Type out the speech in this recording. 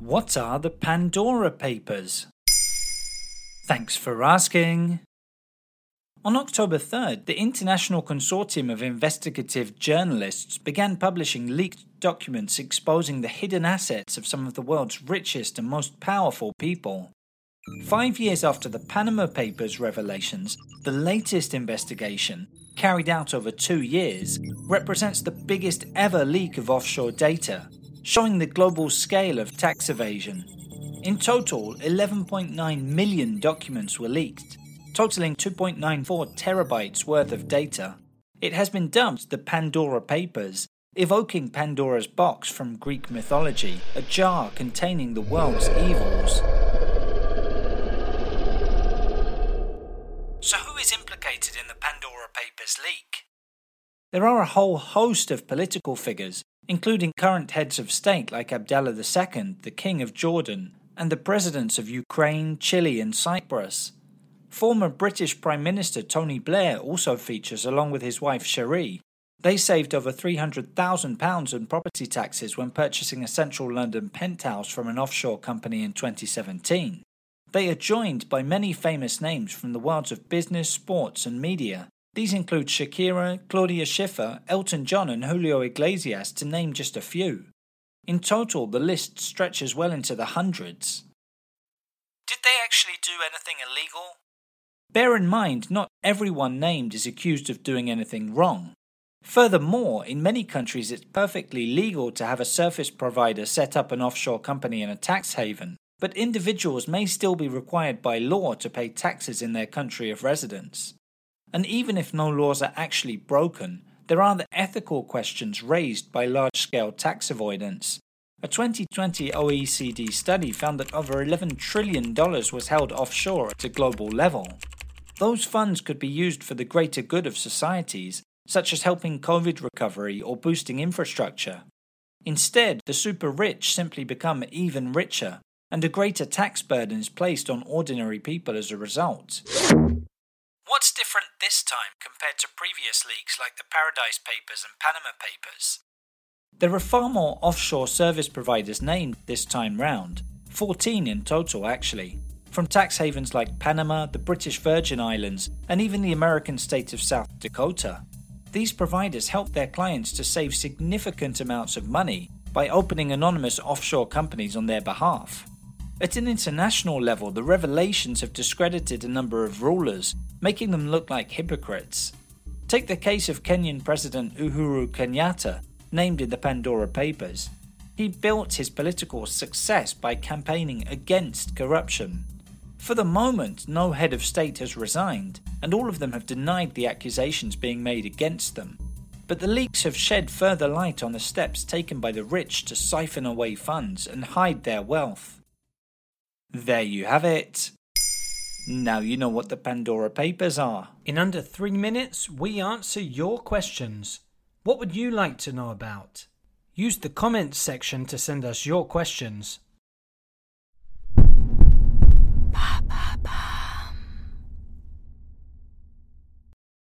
What are the Pandora Papers? Thanks for asking. On October 3rd, the International Consortium of Investigative Journalists began publishing leaked documents exposing the hidden assets of some of the world's richest and most powerful people. 5 years after the Panama Papers revelations, the latest investigation, carried out over 2 years, represents the biggest ever leak of offshore data, showing the global scale of tax evasion. In total, 11.9 million documents were leaked, totaling 2.94 terabytes worth of data. It has been dubbed the Pandora Papers, evoking Pandora's box from Greek mythology, a jar containing the world's evils. So who is implicated in the Pandora Papers leak? There are a whole host of political figures, including current heads of state like Abdullah II, the King of Jordan, and the presidents of Ukraine, Chile and Cyprus. Former British Prime Minister Tony Blair also features along with his wife Cherie. They saved over £300,000 in property taxes when purchasing a central London penthouse from an offshore company in 2017. They are joined by many famous names from the worlds of business, sports and media. These include Shakira, Claudia Schiffer, Elton John and Julio Iglesias, to name just a few. In total, the list stretches well into the hundreds. Did they actually do anything illegal? Bear in mind, not everyone named is accused of doing anything wrong. Furthermore, in many countries it's perfectly legal to have a service provider set up an offshore company in a tax haven, but individuals may still be required by law to pay taxes in their country of residence. And even if no laws are actually broken, there are the ethical questions raised by large-scale tax avoidance. A 2020 OECD study found that over $11 trillion was held offshore at a global level. Those funds could be used for the greater good of societies, such as helping COVID recovery or boosting infrastructure. Instead, the super-rich simply become even richer, and a greater tax burden is placed on ordinary people as a result. What's different this time compared to previous leaks like the Paradise Papers and Panama Papers? There are far more offshore service providers named this time round, 14 in total actually, from tax havens like Panama, the British Virgin Islands, and even the American state of South Dakota. These providers help their clients to save significant amounts of money by opening anonymous offshore companies on their behalf. At an international level, the revelations have discredited a number of rulers, making them look like hypocrites. Take the case of Kenyan President Uhuru Kenyatta, named in the Pandora Papers. He built his political success by campaigning against corruption. For the moment, no head of state has resigned, and all of them have denied the accusations being made against them. But the leaks have shed further light on the steps taken by the rich to siphon away funds and hide their wealth. There you have it. Now you know what the Pandora Papers are. In under 3 minutes, we answer your questions. What would you like to know about? Use the comments section to send us your questions.